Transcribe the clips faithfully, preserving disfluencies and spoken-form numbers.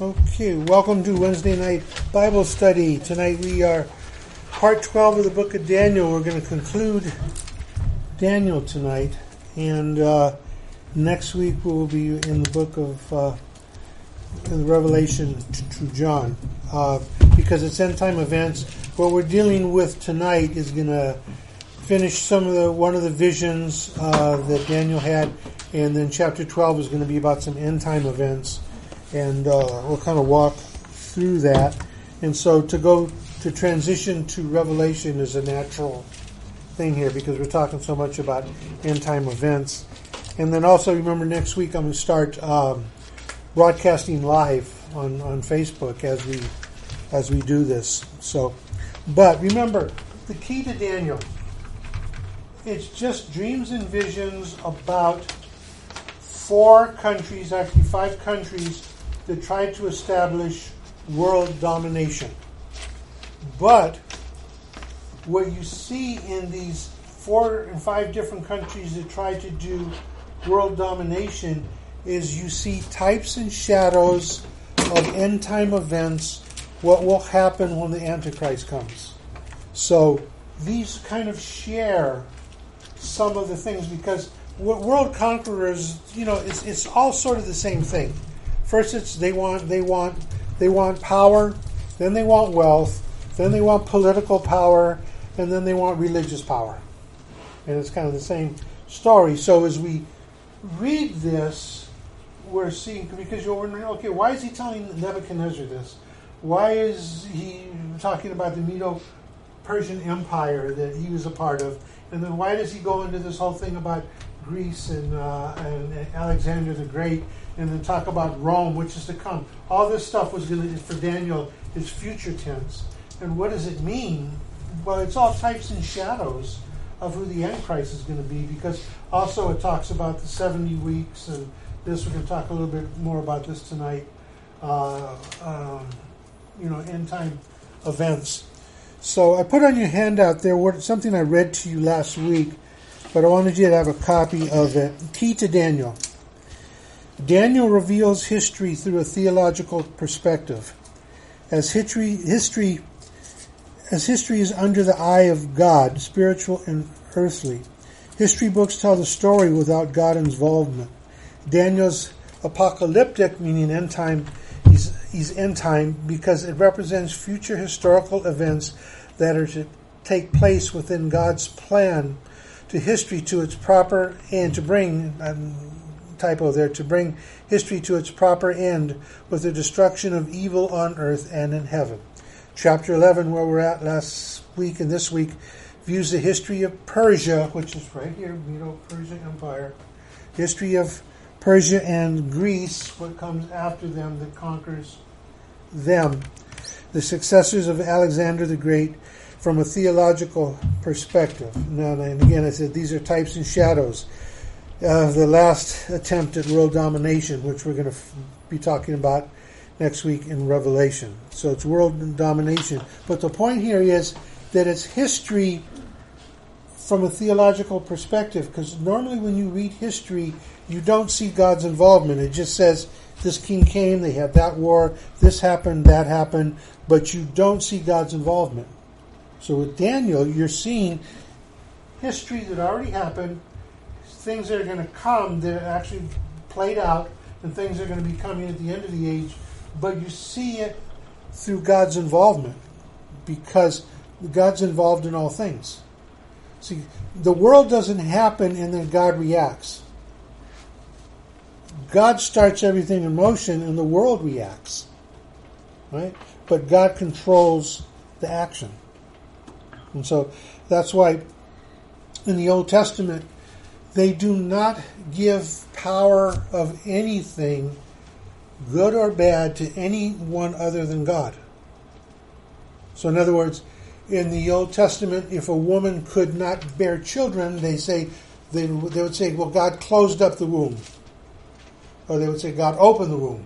Okay, welcome to Wednesday night Bible study. Tonight we are part twelve of the book of Daniel. We're going to conclude Daniel tonight, and uh, next week we'll be in the book of uh, in Revelation to, to John, uh, because it's end time events. What we're dealing with tonight is going to finish some of the one of the visions uh, that Daniel had, and then chapter twelve is going to be about some end time events. And uh, we'll kind of walk through that. And so to go to transition to Revelation is a natural thing here because we're talking so much about end time events. And then also remember next week I'm going to start um, broadcasting live on, on Facebook as we as we do this. So, but remember the key to Daniel. It's just dreams and visions about four countries, actually five countries, that tried to establish world domination. But what you see in these four and five different countries that try to do world domination is you see types and shadows of end time events, what will happen when the Antichrist comes. So these kind of share some of the things, because world conquerors, you know, it's it's all sort of the same thing. First, it's they want they want they want power, then they want wealth, then they want political power, and then they want religious power, and it's kind of the same story. So as we read this, we're seeing, because you're wondering, okay, why is he telling Nebuchadnezzar this? Why is he talking about the Medo-Persian Empire that he was a part of, and then why does he go into this whole thing about Greece and, uh, and, and Alexander the Great? And then talk about Rome, which is to come. All this stuff was going to, for Daniel, is future tense. And what does it mean? Well, it's all types and shadows of who the Antichrist is going to be, because also it talks about the seventy weeks, and this, we're going to talk a little bit more about this tonight, uh, um, you know, end time events. So I put on your handout there what, something I read to you last week, but I wanted you to have a copy of it. Key to Daniel. Daniel reveals history through a theological perspective. As history, history, as history is under the eye of God, spiritual and earthly, history books tell the story without God's involvement. Daniel's apocalyptic, meaning end time, he's, he's end time because it represents future historical events that are to take place within God's plan to history to its proper and to bring. Um, typo there, to bring history to its proper end with the destruction of evil on earth and in heaven. Chapter eleven, where we're at last week and this week, views the history of Persia, which is right here, Medo-Persian Empire, history of Persia and Greece, what comes after them that conquers them, the successors of Alexander the Great, from a theological perspective. Now, and again, I said these are types and shadows. Uh, the last attempt at world domination, which we're going to f- be talking about next week in Revelation. So it's world domination. But the point here is that it's history from a theological perspective, because normally when you read history, you don't see God's involvement. It just says, this king came, they had that war, this happened, that happened, but you don't see God's involvement. So with Daniel, you're seeing history that already happened, things that are going to come that actually played out, and things that are going to be coming at the end of the age, but you see it through God's involvement, because God's involved in all things. See, the world doesn't happen and then God reacts. God starts everything in motion and the world reacts, right? But God controls the action. And so that's why in the Old Testament they do not give power of anything, good or bad, to anyone other than God. So in other words, in the Old Testament, if a woman could not bear children, they say they, they would say, well, God closed up the womb. Or they would say, God opened the womb.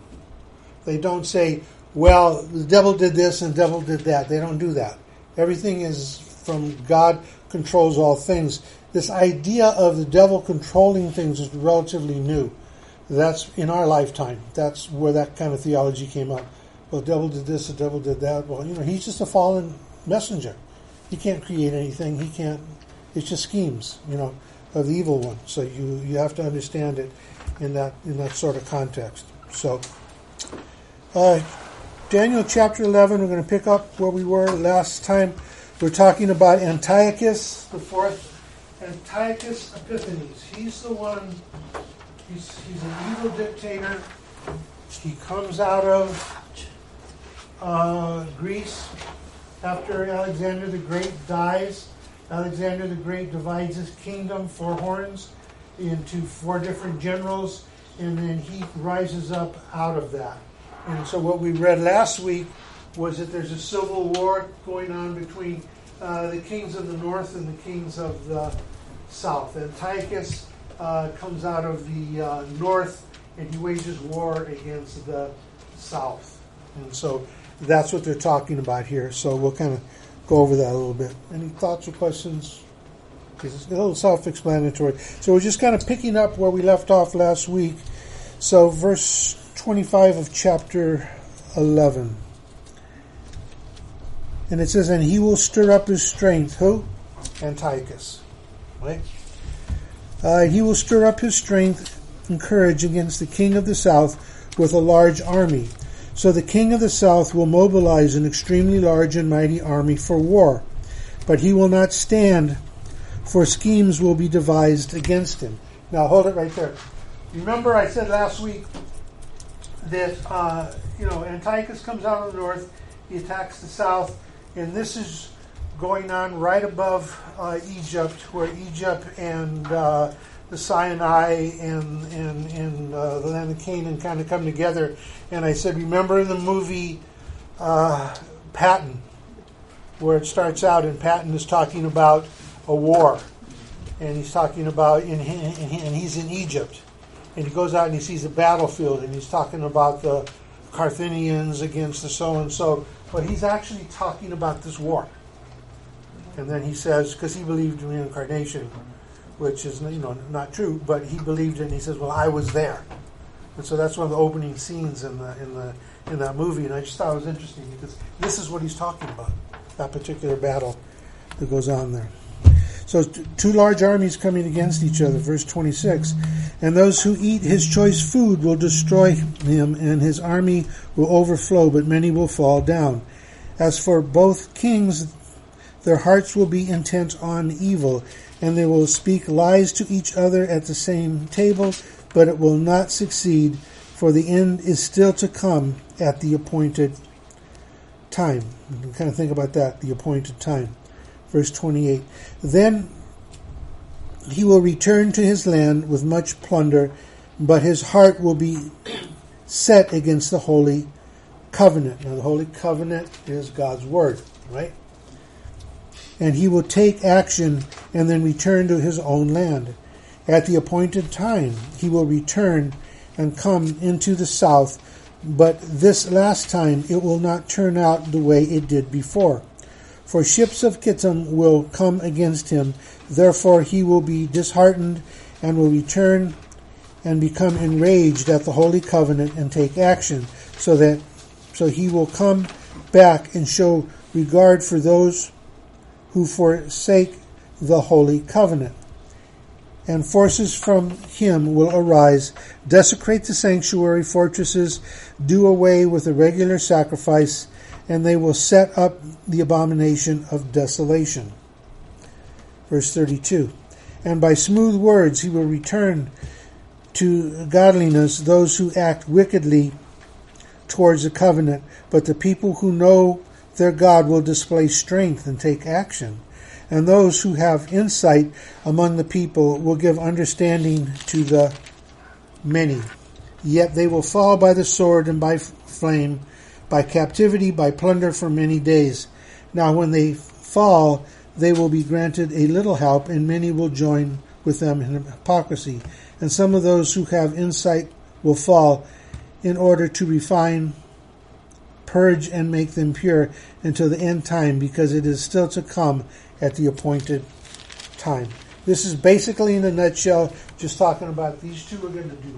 They don't say, well, the devil did this and the devil did that. They don't do that. Everything is from God, controls all things. This idea of the devil controlling things is relatively new. That's in our lifetime. That's where that kind of theology came up. Well, the devil did this, the devil did that. Well, you know, he's just a fallen messenger. He can't create anything. He can't. It's just schemes, you know, of the evil one. So you, you have to understand it in that in that sort of context. So, uh, Daniel chapter eleven. We're going to pick up where we were last time. We're talking about Antiochus the Fourth. Antiochus Epiphanes. He's the one. He's, he's an evil dictator. He comes out of uh, Greece after Alexander the Great dies. Alexander the Great divides his kingdom, four horns, into four different generals, and then he rises up out of that. And so what we read last week was that there's a civil war going on between uh, the kings of the north and the kings of the south. Antiochus Uh, comes out of the uh, north, and he wages war against the south. And so that's what they're talking about here. So we'll kind of go over that a little bit. Any thoughts or questions? Because it's a little self-explanatory. So we're just kind of picking up where we left off last week. So verse twenty-five of chapter eleven. And it says, and he will stir up his strength. Who? Antiochus. Right? Uh, he will stir up his strength and courage against the king of the south with a large army. So the king of the south will mobilize an extremely large and mighty army for war, but he will not stand, for schemes will be devised against him. Now hold it right there. Remember I said last week that uh, you know Antiochus comes out of the north, he attacks the south, and this is going on right above uh, Egypt, where Egypt and uh, the Sinai and and, and uh, the land of Canaan kind of come together. And I said, remember in the movie uh, Patton, where it starts out and Patton is talking about a war. And he's talking about, in, and he's in Egypt. And he goes out and he sees a battlefield, and he's talking about the Carthaginians against the so-and-so. But he's actually talking about this war. And then he says, because he believed in reincarnation, which is you know not true, but he believed it. And he says, "Well, I was there," and so that's one of the opening scenes in the in the in that movie. And I just thought it was interesting because this is what he's talking about, that particular battle that goes on there. So two large armies coming against each other. Verse twenty-six, and those who eat his choice food will destroy him, and his army will overflow, but many will fall down. As for both kings, their hearts will be intent on evil, and they will speak lies to each other at the same table, but it will not succeed, for the end is still to come at the appointed time. You can kind of think about that, the appointed time. Verse twenty-eight. Then he will return to his land with much plunder, but his heart will be set against the Holy Covenant. Now, the Holy Covenant is God's Word, right? And he will take action and then return to his own land. At the appointed time, he will return and come into the south, but this last time it will not turn out the way it did before. For ships of Kittim will come against him, therefore he will be disheartened and will return and become enraged at the Holy Covenant and take action, so that so he will come back and show regard for those who forsake the Holy Covenant. And forces from him will arise, desecrate the sanctuary fortresses, do away with the regular sacrifice, and they will set up the abomination of desolation. Verse thirty-two. And by smooth words he will return to godliness those who act wickedly towards the covenant, but the people who know their God will display strength and take action, and those who have insight among the people will give understanding to the many. Yet they will fall by the sword and by flame, by captivity, by plunder for many days. Now when they fall, they will be granted a little help, and many will join with them in hypocrisy. And some of those who have insight will fall in order to refine, purge, and make them pure until the end time, because it is still to come at the appointed time. This is basically, in a nutshell, just talking about these two are going to do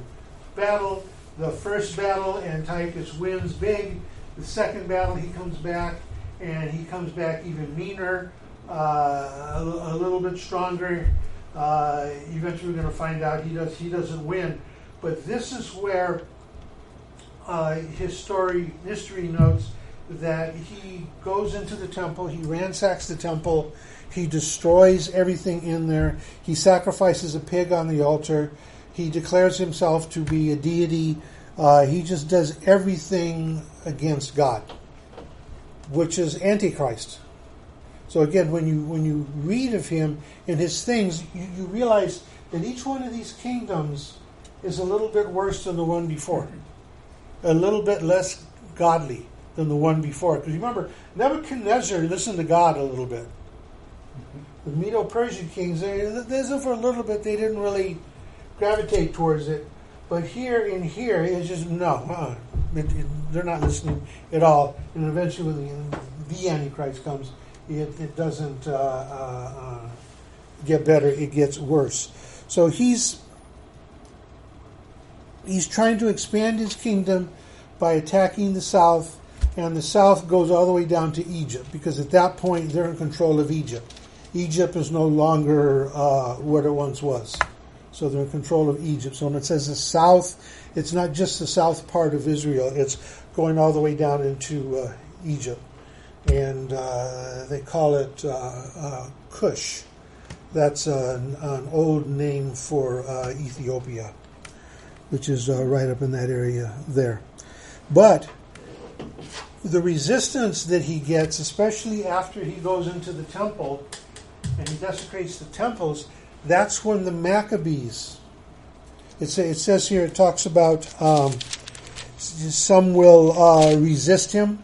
battle. The first battle, Antiochus wins big. The second battle, he comes back, and he comes back even meaner, uh, a, a little bit stronger. Uh, eventually, we're going to find out he does. He doesn't win. But this is where uh, his story, history notes that he goes into the temple, he ransacks the temple, he destroys everything in there, he sacrifices a pig on the altar, he declares himself to be a deity, uh, he just does everything against God, which is Antichrist. So again, when you when you read of him and his things, you, you realize that each one of these kingdoms is a little bit worse than the one before, a little bit less godly than the one before. Because remember, Nebuchadnezzar listened to God a little bit. The Medo-Persian kings, they, they, for a little bit, they didn't really gravitate towards it. But here and here, it's just, no, uh-uh. it, it, they're not listening at all. And eventually, when the, the Antichrist comes, it, it doesn't uh, uh, uh, get better, it gets worse. So he's he's trying to expand his kingdom by attacking the south. And the south goes all the way down to Egypt, because at that point they're in control of Egypt. Egypt is no longer uh, what it once was. So they're in control of Egypt. So when it says the south, it's not just the south part of Israel. It's going all the way down into uh, Egypt. And uh, they call it uh, uh, Cush. That's an, an old name for uh, Ethiopia, which is uh, right up in that area there. But the resistance that he gets, especially after he goes into the temple and he desecrates the temples, that's when the Maccabees, it, say, it says here, it talks about um, some will uh, resist him,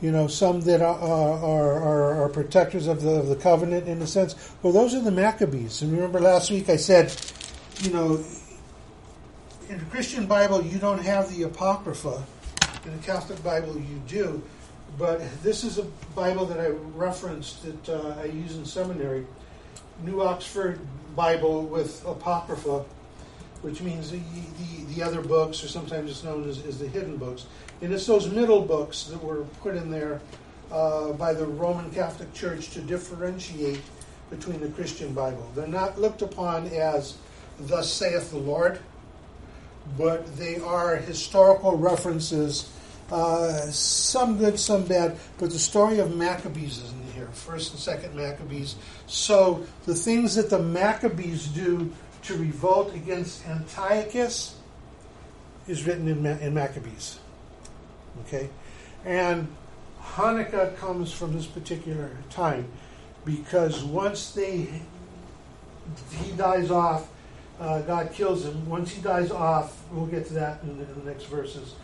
you know, some that are, are, are, are protectors of the, of the covenant in a sense. Well, those are the Maccabees. And remember last week I said, you know, in the Christian Bible you don't have the Apocrypha. In the Catholic Bible, you do, but this is a Bible that I referenced that uh, I use in seminary, New Oxford Bible with Apocrypha, which means the, the, the other books, or sometimes it's known as, as the hidden books. And it's those middle books that were put in there uh, by the Roman Catholic Church to differentiate between the Christian Bible. They're not looked upon as, thus saith the Lord, but they are historical references. Uh, some good, some bad, but the story of Maccabees is in here, first and second Maccabees. So the things that the Maccabees do to revolt against Antiochus is written in, Ma- in Maccabees. Okay, and Hanukkah comes from this particular time, because once they he dies off, uh, God kills him. Once he dies off, we'll get to that in the, in the next verses.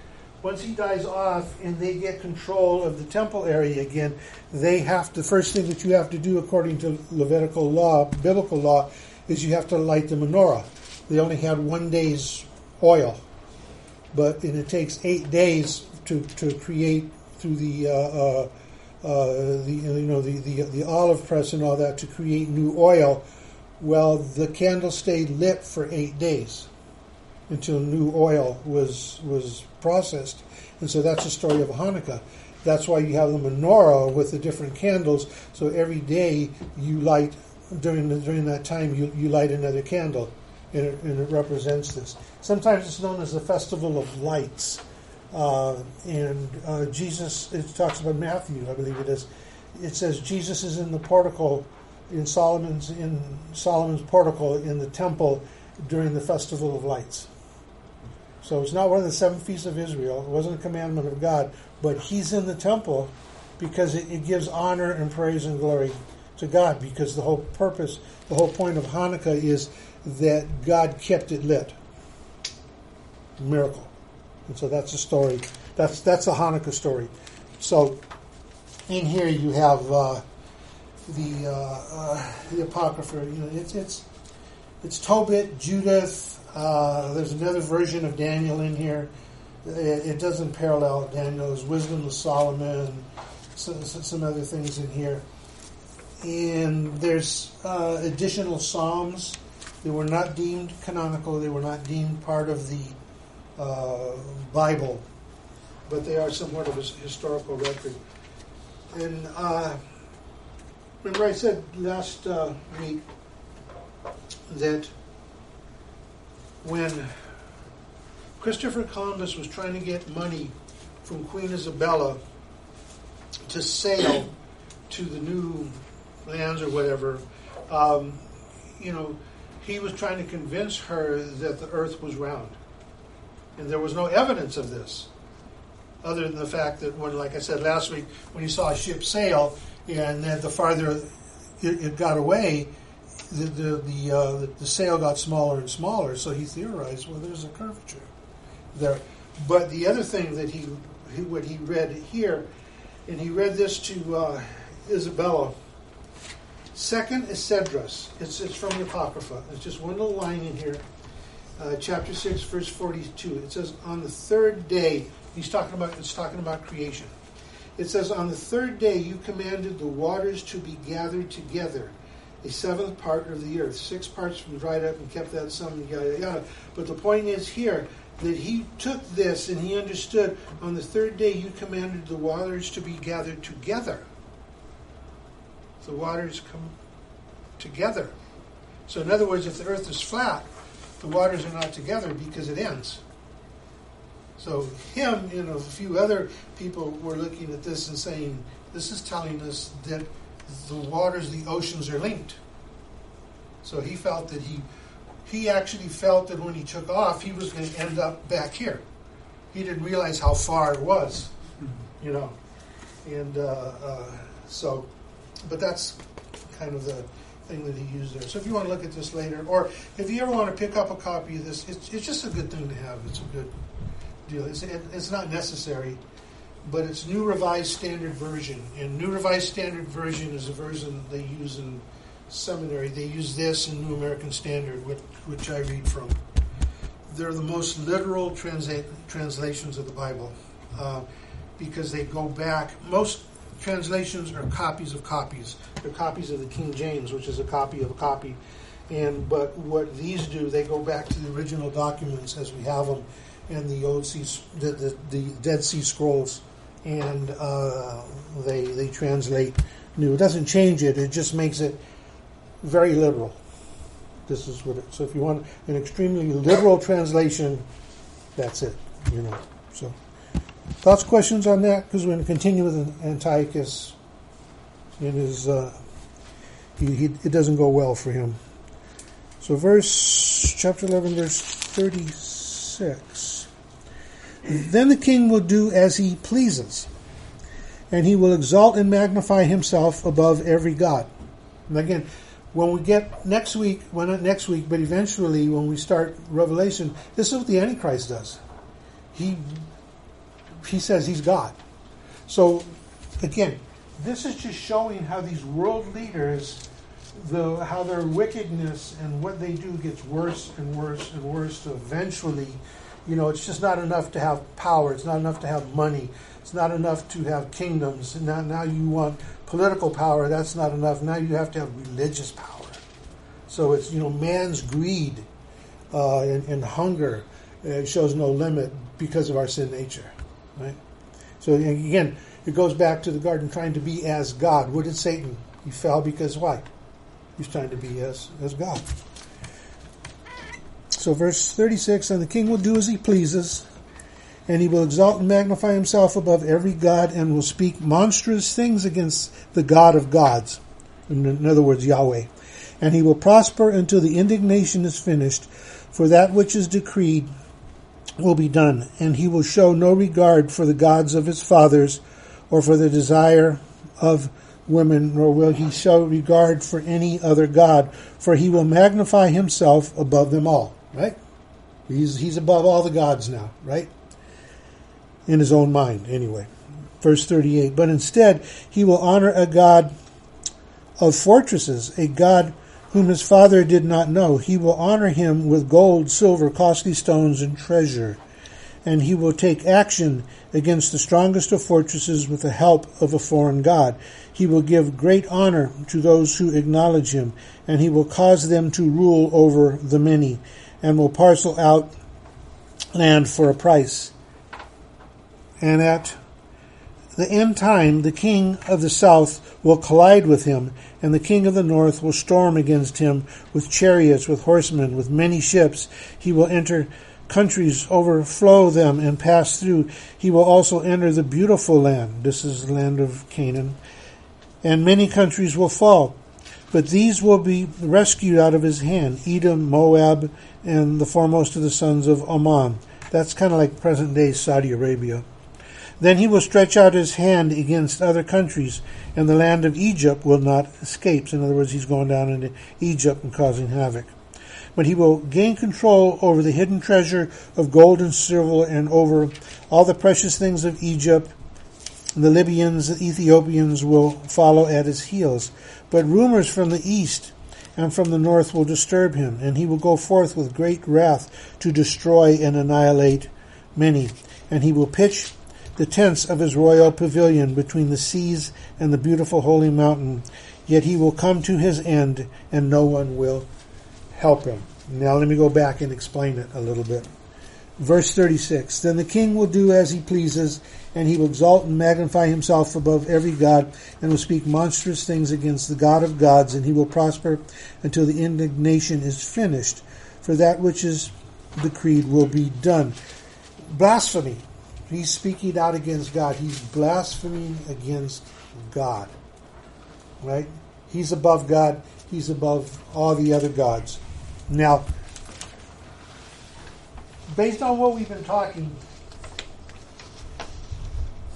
Once he dies off and they get control of the temple area again, they have to, the first thing that you have to do according to Levitical law, biblical law, is you have to light the menorah. They only had one day's oil, but and it takes eight days to, to create through the, uh, uh, uh, the you know the, the the olive press and all that to create new oil. Well, the candle stayed lit for eight days until new oil was was processed. And so that's the story of Hanukkah. That's why you have the menorah with the different candles. So every day you light, during the, during that time, you, you light another candle. And it, and it represents this. Sometimes it's known as the Festival of Lights. Uh, and uh, Jesus, it talks about Matthew, I believe it is. It says Jesus is in the portico, in Solomon's in Solomon's portico in the temple during the Festival of Lights. So it's not one of the seven feasts of Israel. It wasn't a commandment of God, but he's in the temple because it, it gives honor and praise and glory to God, because the whole purpose, the whole point of Hanukkah is that God kept it lit. Miracle. And so that's the story. That's that's the Hanukkah story. So in here you have uh, the uh, uh, the Apocrypha. You know, it's it's it's Tobit, Judith. Uh, there's another version of Daniel in here. It, it doesn't parallel Daniel. There's Wisdom of Solomon, some, some other things in here. And there's uh, additional Psalms that were not deemed canonical. They were not deemed part of the uh, Bible, but they are somewhat of a historical record. And uh, remember I said last uh, week that when Christopher Columbus was trying to get money from Queen Isabella to sail to the new lands or whatever, um, you know, he was trying to convince her that the earth was round. And there was no evidence of this, other than the fact that, when, like I said last week, when you saw a ship sail, and then the farther it, it got away, the the the, uh, the the sail got smaller and smaller. So he theorized, well, there's a curvature there. But the other thing that he, he what he read here, and he read this to uh, Isabella, Second Esdras. It's it's from the Apocrypha. It's just one little line in here, uh, chapter six, verse forty-two. It says, "On the third day." He's talking about it's talking about creation. It says, "On the third day you commanded the waters to be gathered together, a seventh part of the earth, six parts from dried up and kept that sum, yada yada." But the point is here that he took this and he understood. On the third day you commanded the waters to be gathered together. The waters come together. So in other words, if the earth is flat, the waters are not together because it ends. So him and a few other people were looking at this and saying, this is telling us that the waters, the oceans are linked. So he felt that he, he actually felt that when he took off, he was going to end up back here. He didn't realize how far it was, you know. And uh, uh, so, but that's kind of the thing that he used there. So if you want to look at this later, or if you ever want to pick up a copy of this, it's, it's just a good thing to have. It's a good... It's, it, it's not necessary, but it's New Revised Standard Version. And New Revised Standard Version is a version they use in seminary. They use this in New American Standard, which, which I read from. They're the most literal transa- translations of the Bible uh, because they go back. Most translations are copies of copies. They're copies of the King James, which is a copy of a copy. And but what these do, they go back to the original documents as we have them. And the old sea, the, the, the Dead Sea Scrolls, and uh, they they translate new. It doesn't change it; it just makes it very literal. This is what. It, so, if you want an extremely literal translation, that's it. You know. So, thoughts, questions on that? Because we're going to continue with Antiochus. It is. Uh, he, he it doesn't go well for him. So, verse chapter eleven, verse thirty-six. Then the king will do as he pleases, and he will exalt and magnify himself above every god. And again, when we get next week, well not next week, but eventually when we start Revelation, this is what the Antichrist does. He he says he's God. So again, this is just showing how these world leaders, the how their wickedness and what they do gets worse and worse and worse. So eventually, you know, it's just not enough to have power. It's not enough to have money. It's not enough to have kingdoms. And now, now you want political power. That's not enough. Now you have to have religious power. So it's, you know, man's greed uh, and, and hunger uh, shows no limit because of our sin nature, right? So again, it goes back to the garden, trying to be as God. What did Satan? He fell because why? He's trying to be as as God. So verse thirty-six, and the king will do as he pleases, and he will exalt and magnify himself above every god, and will speak monstrous things against the God of gods, in other words, Yahweh. And he will prosper until the indignation is finished, for that which is decreed will be done. And he will show no regard for the gods of his fathers, or for the desire of women, nor will he show regard for any other god, for he will magnify himself above them all. Right? He's he's above all the gods now, right? In his own mind, anyway. Verse thirty-eight. But instead, he will honor a god of fortresses, a god whom his father did not know. He will honor him with gold, silver, costly stones, and treasure. And he will take action against the strongest of fortresses with the help of a foreign god. He will give great honor to those who acknowledge him, and he will cause them to rule over the many, and will parcel out land for a price. And at the end time, the king of the south will collide with him, and the king of the north will storm against him with chariots, with horsemen, with many ships. He will enter countries, overflow them, and pass through. He will also enter the beautiful land. This is the land of Canaan. And many countries will fall, but these will be rescued out of his hand: Edom, Moab, and the foremost of the sons of Ammon. That's kind of like present-day Saudi Arabia. Then he will stretch out his hand against other countries, and the land of Egypt will not escape. So in other words, he's going down into Egypt and causing havoc. But he will gain control over the hidden treasure of gold and silver, and over all the precious things of Egypt. The Libyans, the Ethiopians will follow at his heels. But rumors from the east and from the north will disturb him, and he will go forth with great wrath to destroy and annihilate many. And he will pitch the tents of his royal pavilion between the seas and the beautiful holy mountain. Yet he will come to his end, and no one will help him. Now let me go back and explain it a little bit. Verse thirty-six, then the king will do as he pleases, and he will exalt and magnify himself above every god, and will speak monstrous things against the God of gods, and he will prosper until the indignation is finished, for that which is decreed will be done. Blasphemy. He's speaking out against God. He's blaspheming against God. Right? He's above God. He's above all the other gods. Now, based on what we've been talking,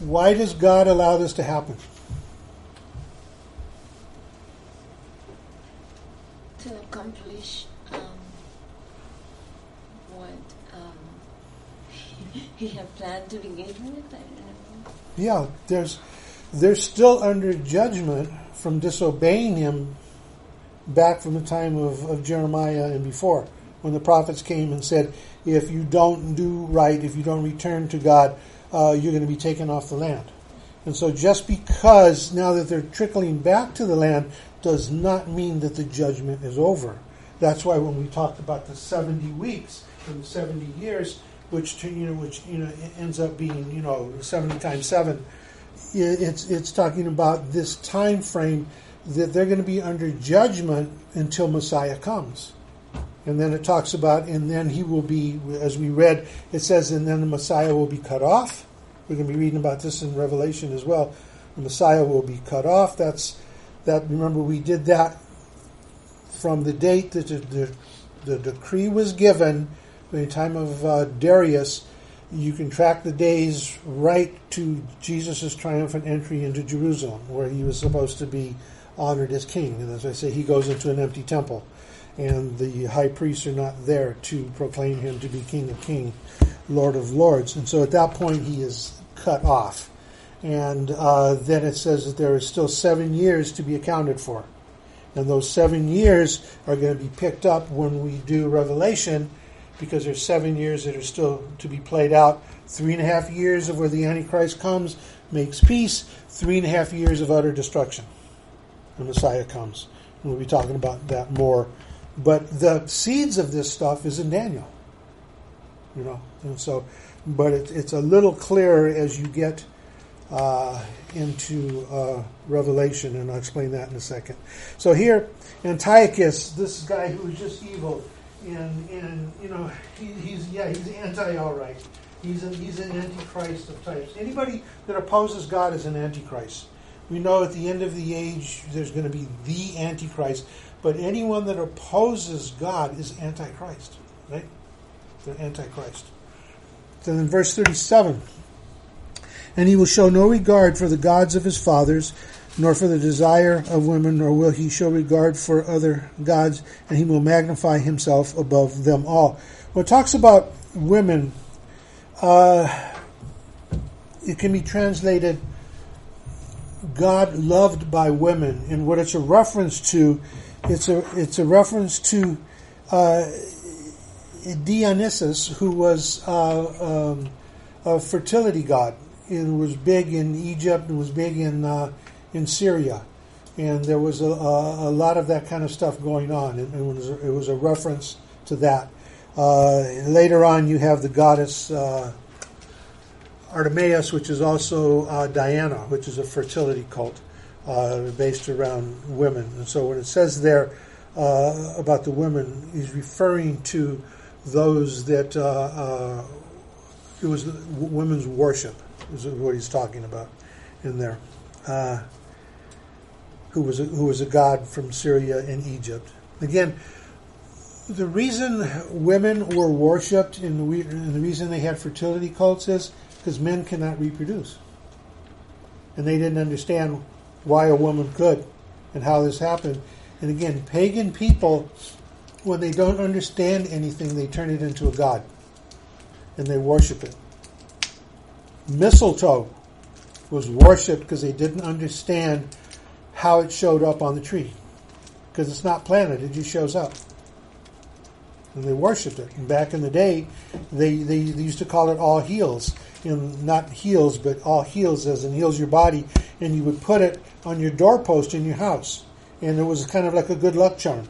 why does God allow this to happen? To accomplish um, what... Um He had planned to begin with, I don't know. Yeah, there's, they're still under judgment from disobeying him back from the time of, of Jeremiah and before, when the prophets came and said, if you don't do right, if you don't return to God, uh, you're going to be taken off the land. And so just because now that they're trickling back to the land does not mean that the judgment is over. That's why when we talked about the seventy weeks and the seventy years, which you know, which you know, ends up being you know seventy times seven. It's it's talking about this time frame that they're going to be under judgment until Messiah comes, and then it talks about and then he will be, as we read, it says, and then the Messiah will be cut off. We're going to be reading about this in Revelation as well. The Messiah will be cut off. That's that. Remember, we did that from the date that the the, the decree was given. In the time of uh, Darius, you can track the days right to Jesus' triumphant entry into Jerusalem, where he was supposed to be honored as king. And as I say, he goes into an empty temple, and the high priests are not there to proclaim him to be King of Kings, Lord of Lords. And so at that point, he is cut off. And uh, then it says that there is still seven years to be accounted for. And those seven years are going to be picked up when we do Revelation, because there's seven years that are still to be played out. Three and a half years of where the Antichrist comes, makes peace. Three and a half years of utter destruction. The Messiah comes. And we'll be talking about that more. But the seeds of this stuff is in Daniel. You know, and so, but it, it's a little clearer as you get uh, into uh, Revelation, and I'll explain that in a second. So here, Antiochus, this guy who was just evil, And, and you know, he, he's, yeah, he's anti all right. He's, a, he's an antichrist of types. Anybody that opposes God is an antichrist. We know at the end of the age there's going to be the antichrist, but anyone that opposes God is antichrist, right? They're antichrist. Then in verse thirty-seven, and he will show no regard for the gods of his fathers, nor for the desire of women, nor will he show regard for other gods, and he will magnify himself above them all. Well, it talks about women. Uh, it can be translated, God loved by women. And what it's a reference to, it's a it's a reference to uh, Dionysus, who was uh, um, a fertility god, and was big in Egypt, and was big in... Uh, in Syria, and there was a, a, a lot of that kind of stuff going on, and it was, it was a reference to that. Uh, later on, you have the goddess uh, Artemis, which is also uh, Diana, which is a fertility cult uh, based around women. And so when it says there uh, about the women, he's referring to those that uh, uh, it was women's worship is what he's talking about in there. Uh, who was a, who was a god from Syria and Egypt. Again, the reason women were worshipped and the, and the reason they had fertility cults is because men cannot reproduce. And they didn't understand why a woman could and how this happened. And again, pagan people, when they don't understand anything, they turn it into a god. And they worship it. Mistletoe was worshipped because they didn't understand how it showed up on the tree. Because it's not planted, it just shows up. And they worshipped it. And back in the day, they, they, they used to call it all heels. And not heels, but all heels as in heals your body. And you would put it on your doorpost in your house. And it was kind of like a good luck charm.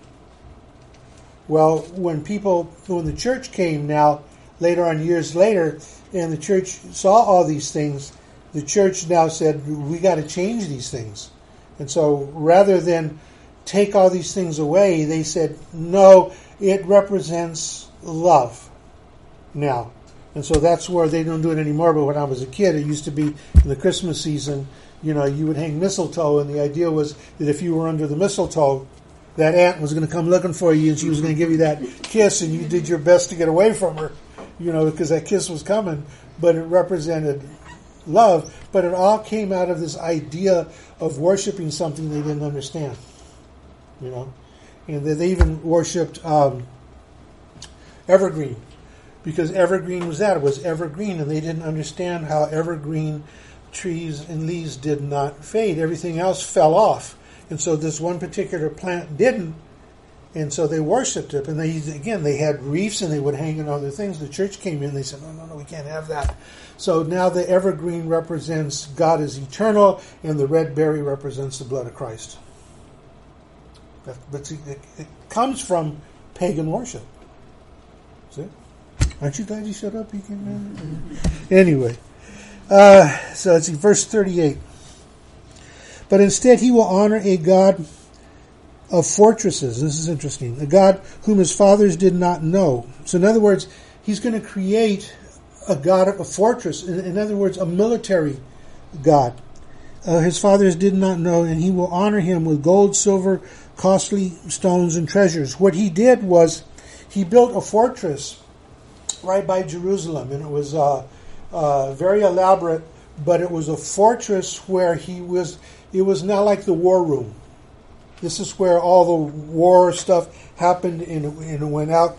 Well, when people, when the church came now, later on, years later, and the church saw all these things, the church now said, we got to change these things. And so rather than take all these things away, they said, no, it represents love now. And so that's where they don't do it anymore. But when I was a kid, it used to be in the Christmas season, you know, you would hang mistletoe. And the idea was that if you were under the mistletoe, that aunt was going to come looking for you and she was going to give you that kiss. And you did your best to get away from her, you know, because that kiss was coming. But it represented love. But it all came out of this idea of worshiping something they didn't understand, you know. And they even worshipped um, evergreen, because evergreen was that. It was evergreen, and they didn't understand how evergreen trees and leaves did not fade. Everything else fell off. And so this one particular plant didn't, and so they worshipped it. And they again, they had wreaths, and they would hang on other things. The church came in, and they said, no, no, no, we can't have that. So now the evergreen represents God is eternal, and the red berry represents the blood of Christ. But see, it, it comes from pagan worship. See? Aren't you glad you showed up? You came in? Anyway. Uh, so let's see, verse thirty-eight. But instead he will honor a god of fortresses. This is interesting. A god whom his fathers did not know. So in other words, he's going to create a god of a fortress. In, in other words, a military god. Uh, his fathers did not know, and he will honor him with gold, silver, costly stones and treasures. What he did was he built a fortress right by Jerusalem, and it was uh, uh, very elaborate, but it was a fortress where he was, it was not like the war room. This is where all the war stuff happened and, and it went out,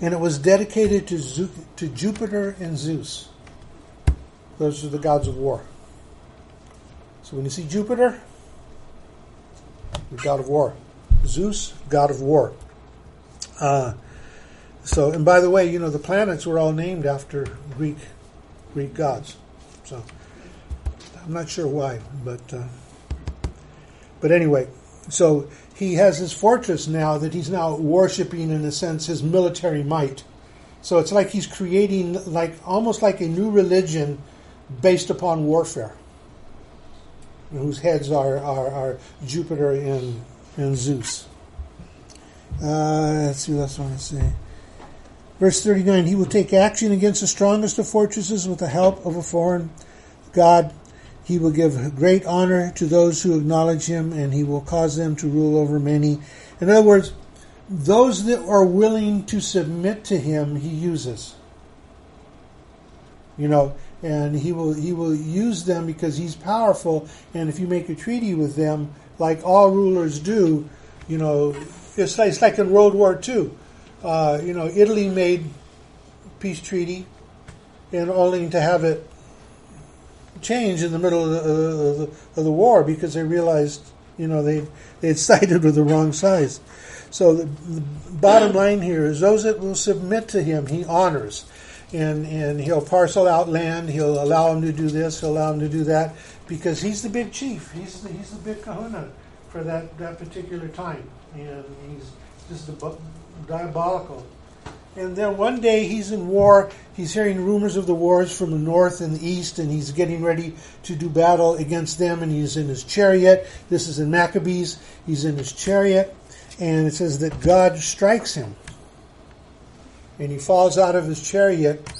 and it was dedicated to, Zeus, to Jupiter and Zeus. Those are the gods of war. So when you see Jupiter, the god of war. Zeus, god of war. Uh, so, and by the way, you know, the planets were all named after Greek Greek gods. So, I'm not sure why, but uh, but anyway, so he has his fortress now that he's now worshiping, in a sense, his military might. So it's like he's creating, like almost like a new religion based upon warfare, whose heads are, are, are Jupiter and, and Zeus. Uh, let's see what else I want to say. Verse thirty-nine, he will take action against the strongest of fortresses with the help of a foreign god. He will give great honor to those who acknowledge him, and he will cause them to rule over many. In other words, those that are willing to submit to him, he uses. You know, and he will he will use them because he's powerful. And if you make a treaty with them, like all rulers do, you know, it's like, it's like in World War Two. Uh, you know, Italy made peace treaty, and only to have it change in the middle of the, of the, of the war because they realized, you know, they they had sided with the wrong sides. So the, the bottom line here is those that will submit to him, he honors. And, and he'll parcel out land. He'll allow him to do this. He'll allow him to do that because he's the big chief. He's the, he's the big kahuna for that, that particular time. And he's just diabolical. And then one day he's in war. He's hearing rumors of the wars from the north and the east, and he's getting ready to do battle against them, and he's in his chariot. This is in Maccabees. He's in his chariot, and it says that God strikes him. And he falls out of his chariot,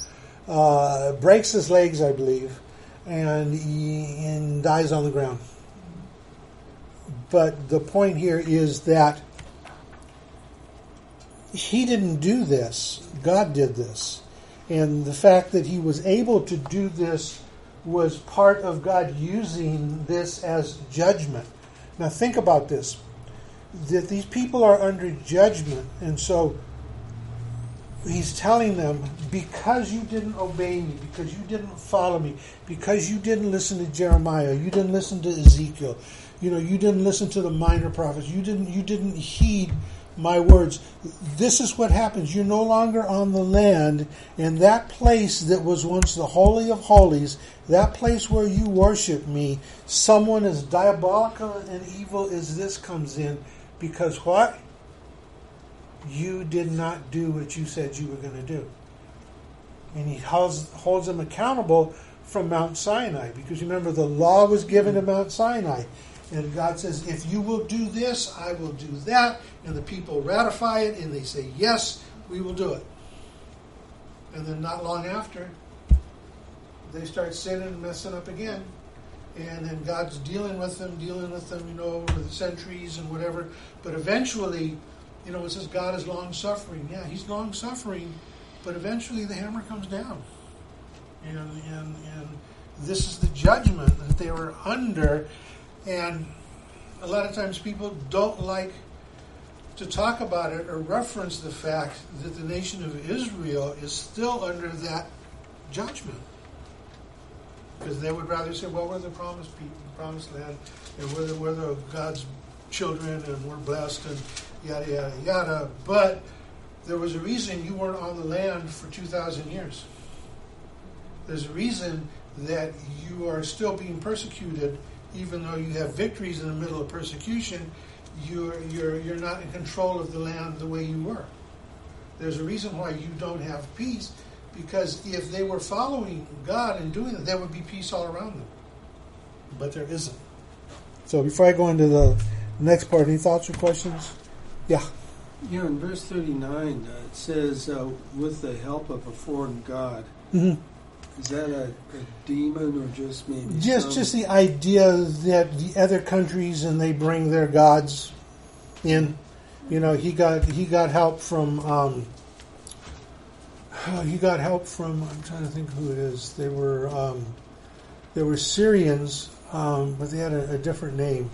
uh, breaks his legs, I believe, and he and dies on the ground. But the point here is that he didn't do this. God did this. And the fact that he was able to do this was part of God using this as judgment. Now think about this. That these people are under judgment. And so he's telling them, because you didn't obey me, because you didn't follow me, because you didn't listen to Jeremiah, you didn't listen to Ezekiel, you know, you didn't listen to the minor prophets, you didn't you didn't heed my words. This is what happens. You're no longer on the land, and that place that was once the Holy of Holies, that place where you worship me, someone as diabolical and evil as this comes in, because what? You did not do what you said you were going to do. And he holds, holds them accountable from Mount Sinai, because remember, the law was given at Mount Sinai. And God says, if you will do this, I will do that. And the people ratify it, and they say, yes, we will do it. And then not long after, they start sinning and messing up again. And then God's dealing with them, dealing with them, you know, over the centuries and whatever. But eventually, you know, it says God is long-suffering. Yeah, he's long-suffering, but eventually the hammer comes down. And, and, and this is the judgment that they were under. And a lot of times people don't like to talk about it or reference the fact that the nation of Israel is still under that judgment. Because they would rather say, well, we're the promised people, the promised land, and we're the, we're the God's children, and we're blessed, and yada, yada, yada. But there was a reason you weren't on the land for two thousand years. There's a reason that you are still being persecuted. Even though you have victories in the middle of persecution, you're you're you're not in control of the land the way you were. There's a reason why you don't have peace, because if they were following God and doing that, there would be peace all around them. But there isn't. So before I go into the next part, any thoughts or questions? Yeah. Yeah, in verse thirty-nine, uh, it says, uh, with the help of a foreign god. Mm-hmm. Is that a, a demon or just maybe? Just, just the idea that the other countries, and they bring their gods in. You know, he got he got help from um, he got help from. I'm trying to think who it is. They were um, they were Syrians, um, but they had a, a different name,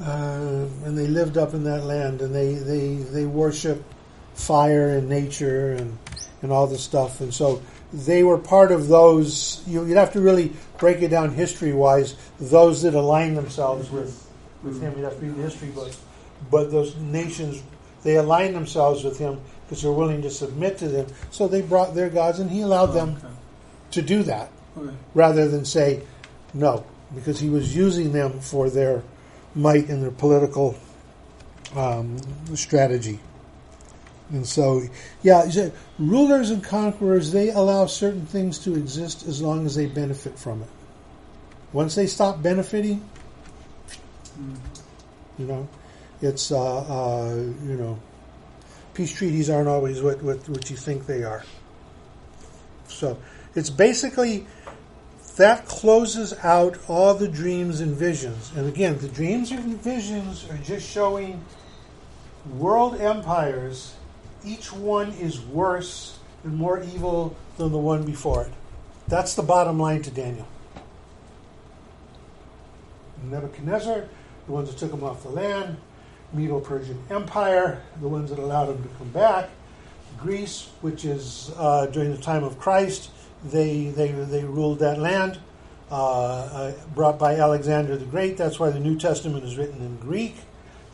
uh, and they lived up in that land, and they they they worship fire and nature and and all this stuff, and so. They were part of those, you, you'd have to really break it down history-wise, those that align themselves mm-hmm. with with mm-hmm. him. You'd have to read the history books. But those nations, they aligned themselves with him because they're willing to submit to them. So they brought their gods, and he allowed oh, them okay. to do that okay. rather than say no, because he was using them for their might and their political um, strategy. And so, yeah, rulers and conquerors, they allow certain things to exist as long as they benefit from it. Once they stop benefiting, you know, it's, uh, uh, you know, peace treaties aren't always what, what, what you think they are. So it's basically, that closes out all the dreams and visions. And again, the dreams and visions are just showing world empires. Each one is worse and more evil than the one before it. That's the bottom line to Daniel. Nebuchadnezzar, the ones that took him off the land, Medo-Persian Empire, the ones that allowed him to come back, Greece, which is uh, during the time of Christ, they they, they ruled that land, uh, uh, brought by Alexander the Great. That's why the New Testament is written in Greek.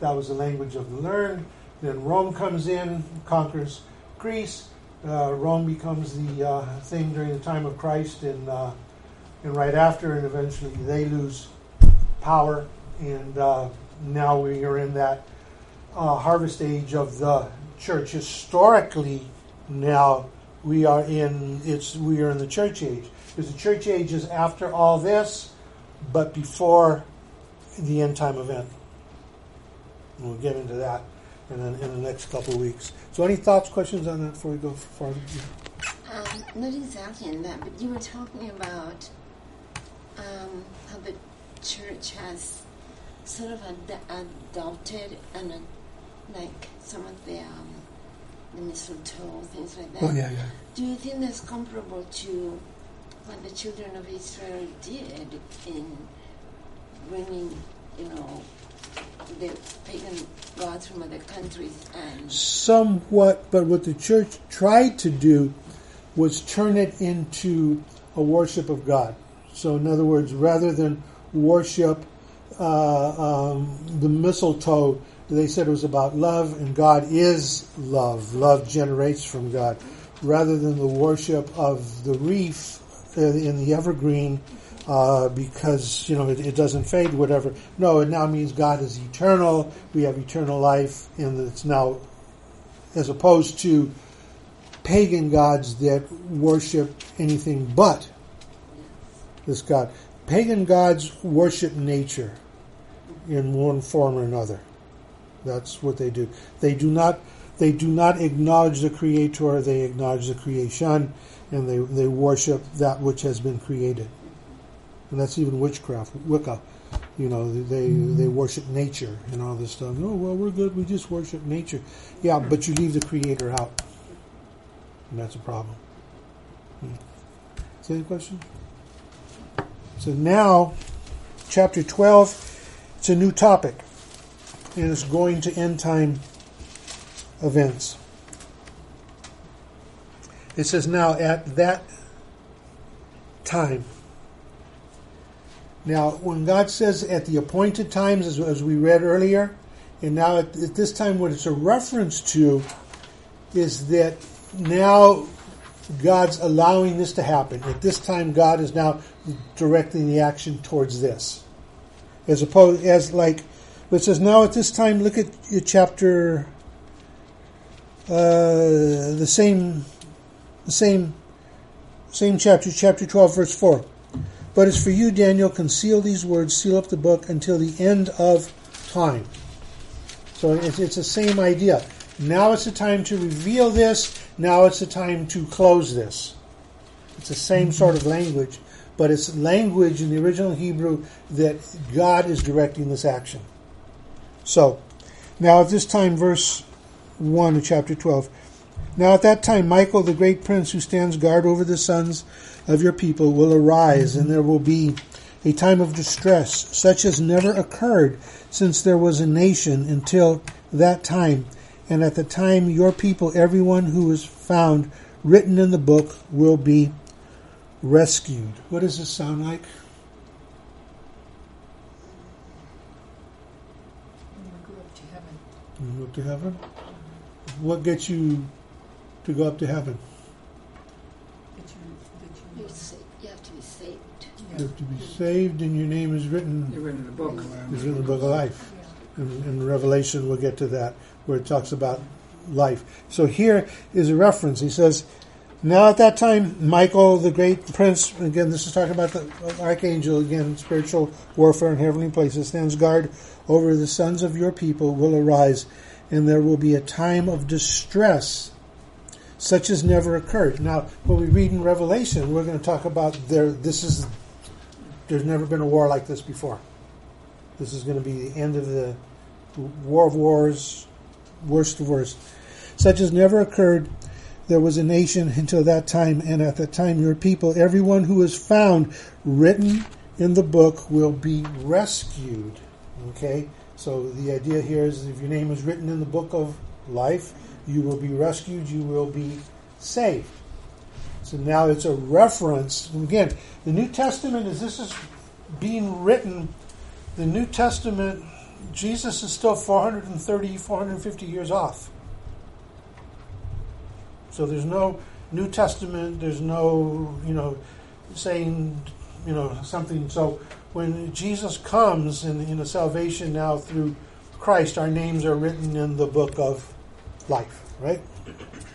That was the language of the learned. Then Rome comes in, conquers Greece. Uh, Rome becomes the uh, thing during the time of Christ, and uh, and right after, and eventually they lose power. And uh, now we are in that uh, harvest age of the church. Historically, Now we are in it's we are in the church age. Because the church age is after all this, but before the end time event. And we'll get into that in the, in the next couple of weeks. So, any thoughts, questions on that before we go farther? Um, not exactly in that, but you were talking about um, how the church has sort of ad- adopted and ad- like some of the um, the mistletoe, things like that. Oh yeah, yeah. Do you think that's comparable to what the children of Israel did in bringing, you know, the pagan gods from other countries? And somewhat, but what the church tried to do was turn it into a worship of God. So, in other words, rather than worship uh, um, the mistletoe, they said it was about love, and God is love. Love generates from God. Rather than the worship of the reef in the evergreen, uh, because, you know, it, it doesn't fade, whatever. No, it now means God is eternal. We have eternal life, and it's now, as opposed to pagan gods that worship anything but this God. Pagan gods worship nature in one form or another. That's what they do. They do not they do not acknowledge the Creator, they acknowledge the creation, and they, they worship that which has been created. And that's even witchcraft, Wicca. You know, they mm-hmm. they worship nature and all this stuff. Oh, well, we're good, we just worship nature. Yeah, but you leave the Creator out. And that's a problem. Yeah. Is there any question? So now, chapter twelve, it's a new topic. And it's going to end time events. It says, now at that time. Now, when God says at the appointed times, as, as we read earlier, and now at, at this time, what it's a reference to is that now God's allowing this to happen. At this time, God is now directing the action towards this. As opposed, as like, but it says, now at this time, look at chapter, uh, the same, the same, same chapter, chapter twelve, verse four. But as for you, Daniel, conceal these words, seal up the book until the end of time. So it's, it's the same idea. Now it's the time to reveal this. Now it's the time to close this. It's the same sort of language, but it's language in the original Hebrew that God is directing this action. So, now at this time, verse one of chapter twelve. Now at that time, Michael, the great prince who stands guard over the sons of your people, will arise, and there will be a time of distress, such as never occurred since there was a nation until that time. And at the time, your people, everyone who is found written in the book, will be rescued. What does this sound like? You go up to heaven? What gets you to go up to heaven? That you, that you, You're sa- you have to be saved. You have to be saved, and your name is written. You're written in the book. It's in the book of life. Yeah. In, in Revelation, we'll get to that, where it talks about life. So here is a reference. He says, now at that time, Michael, the great prince, again, this is talking about the archangel, again, spiritual warfare in heavenly places, stands guard over the sons of your people, will arise, and there will be a time of distress, such as never occurred. Now, when we read in Revelation, we're going to talk about there. This is there's never been a war like this before. This is going to be the end of the war of wars, worst to worst, such as never occurred. There was a nation until that time, and at that time your people, everyone who is found written in the book, will be rescued. Okay? So the idea here is, if your name is written in the book of life, you will be rescued, you will be saved. So now it's a reference. And again, the New Testament, is this is being written, the New Testament, Jesus is still four hundred thirty, four hundred fifty years off. So there's no New Testament, there's no, you know, saying, you know, something. So when Jesus comes in, you know, salvation now through Christ, our names are written in the book of life, right?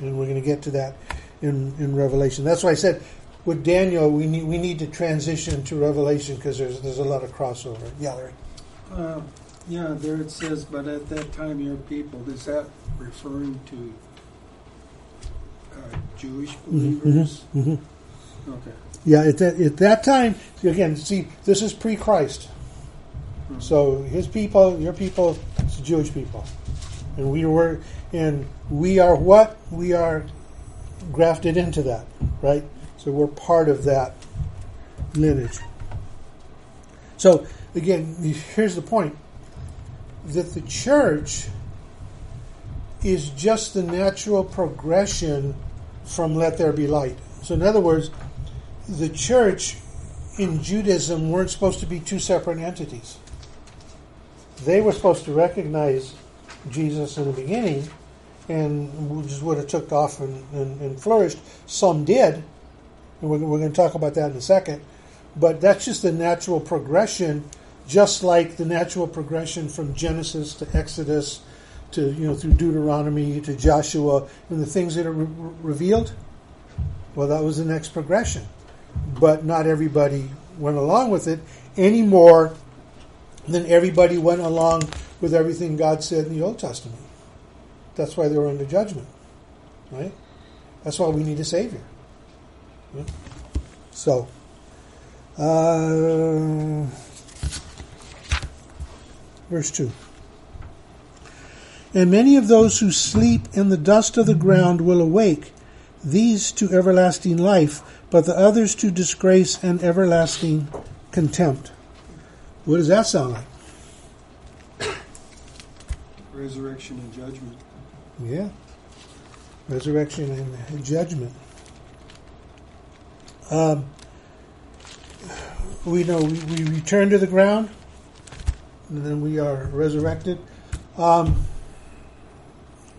And we're going to get to that in, in Revelation. That's why I said with Daniel, we need we need to transition to Revelation because there's there's a lot of crossover. Yeah, Larry. Uh, yeah, there it says, but at that time your people, is that referring to uh, Jewish believers? Mm-hmm, mm-hmm. Okay. Yeah, at that, at that time, again, see, this is pre-Christ. Mm-hmm. So his people, your people, it's the Jewish people. And we were, and we are what? We are grafted into that, right? So we're part of that lineage. So, again, here's the point. That the church is just the natural progression from let there be light. So in other words, the church in Judaism weren't supposed to be two separate entities. They were supposed to recognize Jesus in the beginning, and just would have took off and, and, and flourished. Some did, and we're, we're going to talk about that in a second. But that's just the natural progression, just like the natural progression from Genesis to Exodus to, you know, through Deuteronomy to Joshua and the things that are re- revealed. Well, that was the next progression, but not everybody went along with it any more than everybody went along with everything God said in the Old Testament. That's why they were under judgment, right? That's why we need a Savior. Right? So, uh, verse two. And many of those who sleep in the dust of the ground will awake, these to everlasting life, but the others to disgrace and everlasting contempt. What does that sound like? Resurrection and judgment. Yeah. Resurrection and judgment. Um, we know we, we return to the ground, and then we are resurrected. Um,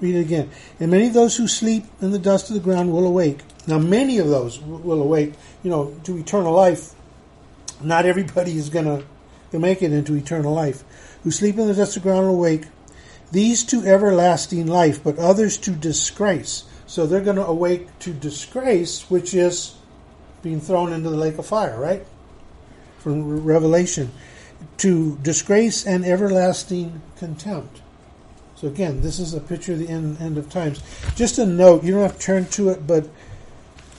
read it again. And many of those who sleep in the dust of the ground will awake. Now, many of those will awake, you know, to eternal life. Not everybody is going to to make it into eternal life, who sleep in the dust of the ground and awake, these to everlasting life, but others to disgrace. So they're going to awake to disgrace, which is being thrown into the lake of fire, right? From Revelation. To disgrace and everlasting contempt. So again, this is a picture of the end, end of times. Just a note, you don't have to turn to it, but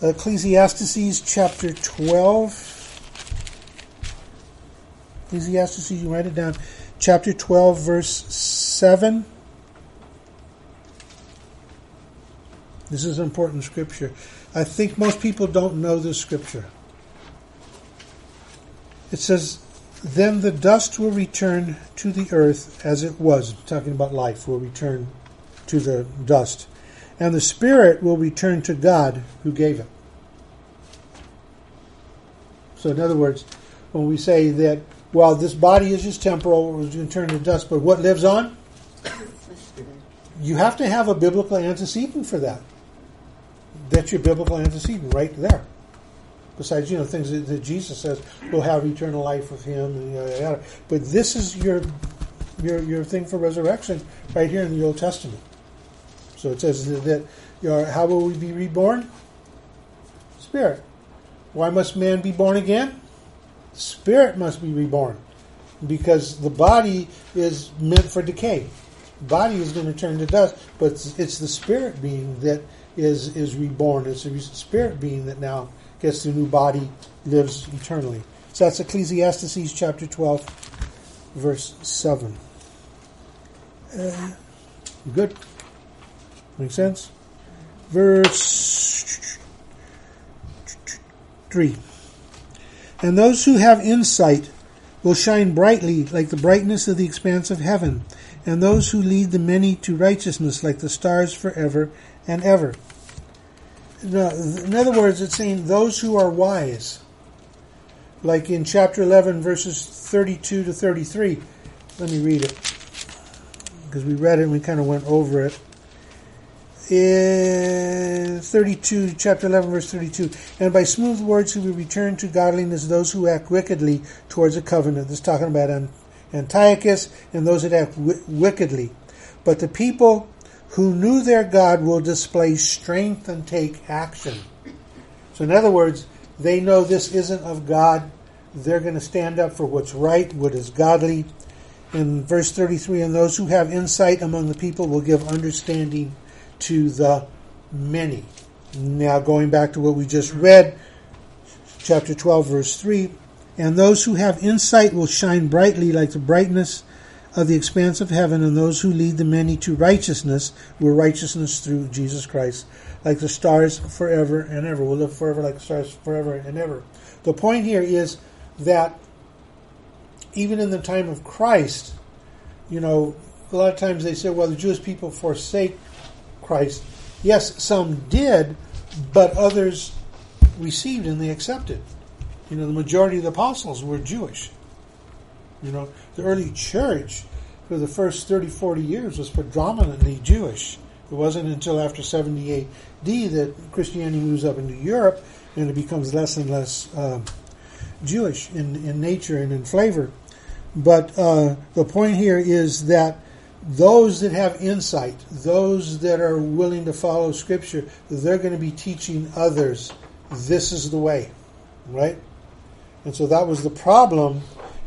Ecclesiastes chapter twelve, Ecclesiastes, you write it down, chapter twelve, verse seven. This is an important scripture. I think most people don't know this scripture. It says, then the dust will return to the earth as it was. Talking about life, will return to the dust. And the spirit will return to God who gave it. So in other words, when we say that, well, this body is just temporal, it's going to turn to dust, but what lives on? You have to have a biblical antecedent for that. That's your biblical antecedent right there. Besides, you know, things that, that Jesus says, we'll have eternal life with him, and yada, yada. But this is your, your your thing for resurrection right here in the Old Testament. So it says that, that you know, how will we be reborn? Spirit. Why must man be born again? Spirit must be reborn, because the body is meant for decay. The body is going to turn to dust, but it's, it's the spirit being that is is reborn. It's the spirit being that now gets the new body, lives eternally. So that's Ecclesiastes chapter twelve, verse seven. Uh, good. Make sense? Verse three. And those who have insight will shine brightly like the brightness of the expanse of heaven, and those who lead the many to righteousness like the stars forever and ever. Now, in other words, it's saying those who are wise. Like in chapter eleven, verses thirty-two to thirty-three. Let me read it, because we read it and we kind of went over it. In thirty-two, chapter eleven, verse thirty-two, and by smooth words he will return to godliness those who act wickedly towards a covenant. This is talking about Antiochus and those that act w- wickedly. But the people who knew their God will display strength and take action. So in other words, they know this isn't of God. They're going to stand up for what's right, what is godly. In verse thirty-three, and those who have insight among the people will give understanding to the many. Now going back to what we just read, chapter twelve, verse three, and those who have insight will shine brightly like the brightness of the expanse of heaven, and those who lead the many to righteousness will righteousness through Jesus Christ, like the stars forever and ever. We'll live forever like the stars forever and ever. The point here is that even in the time of Christ, you know, a lot of times they say, well, the Jewish people forsake Christ. Yes, some did, but others received and they accepted. You know, the majority of the apostles were Jewish. You know, the early church for the first thirty, forty years was predominantly Jewish. It wasn't until after seventy A D that Christianity moves up into Europe and it becomes less and less uh, Jewish in, in nature and in flavor. But uh, the point here is that those that have insight, those that are willing to follow Scripture, they're going to be teaching others, this is the way, right? And so that was the problem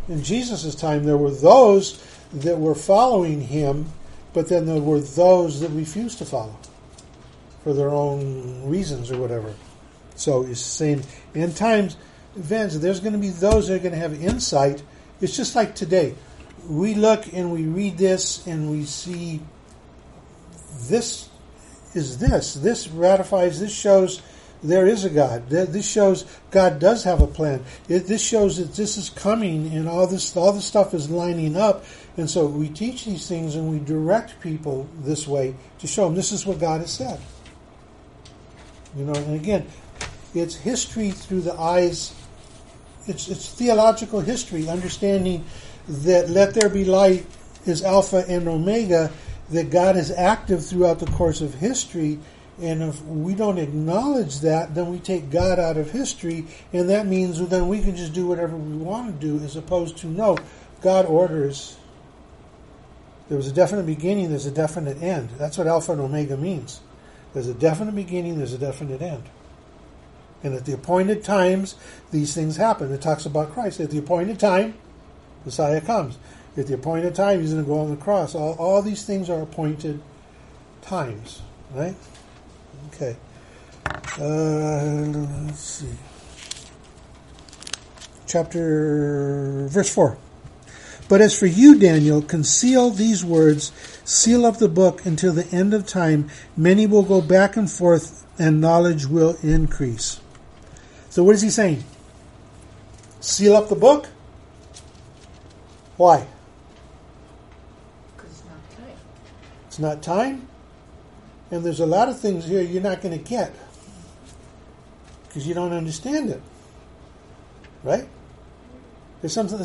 in Jesus' time. There were those that were following him, but then there were those that refused to follow for their own reasons or whatever. So it's the same. In times, events, there's going to be those that are going to have insight. It's just like today. We look and we read this and we see this is this. This ratifies, this shows there is a God. This shows God does have a plan. This shows that this is coming and all this all this stuff is lining up. And so we teach these things and we direct people this way to show them this is what God has said. You know, and again, it's history through the eyes. It's, it's theological history, understanding that let there be light is Alpha and Omega, that God is active throughout the course of history. And if we don't acknowledge that, then we take God out of history, and that means well, then we can just do whatever we want to do, as opposed to, no, God orders. There was a definite beginning, there's a definite end. That's what Alpha and Omega means. There's a definite beginning, there's a definite end. And at the appointed times, these things happen. It talks about Christ. At the appointed time, Messiah comes. At the appointed time, he's going to go on the cross. All, all these things are appointed times, right? Okay. Uh, let's see. Chapter, verse four. But as for you, Daniel, conceal these words, seal up the book until the end of time. Many will go back and forth, and knowledge will increase. So what is he saying? Seal up the book? Why? Because it's not time. It's not time? And there's a lot of things here you're not going to get because you don't understand it. Right? There's something...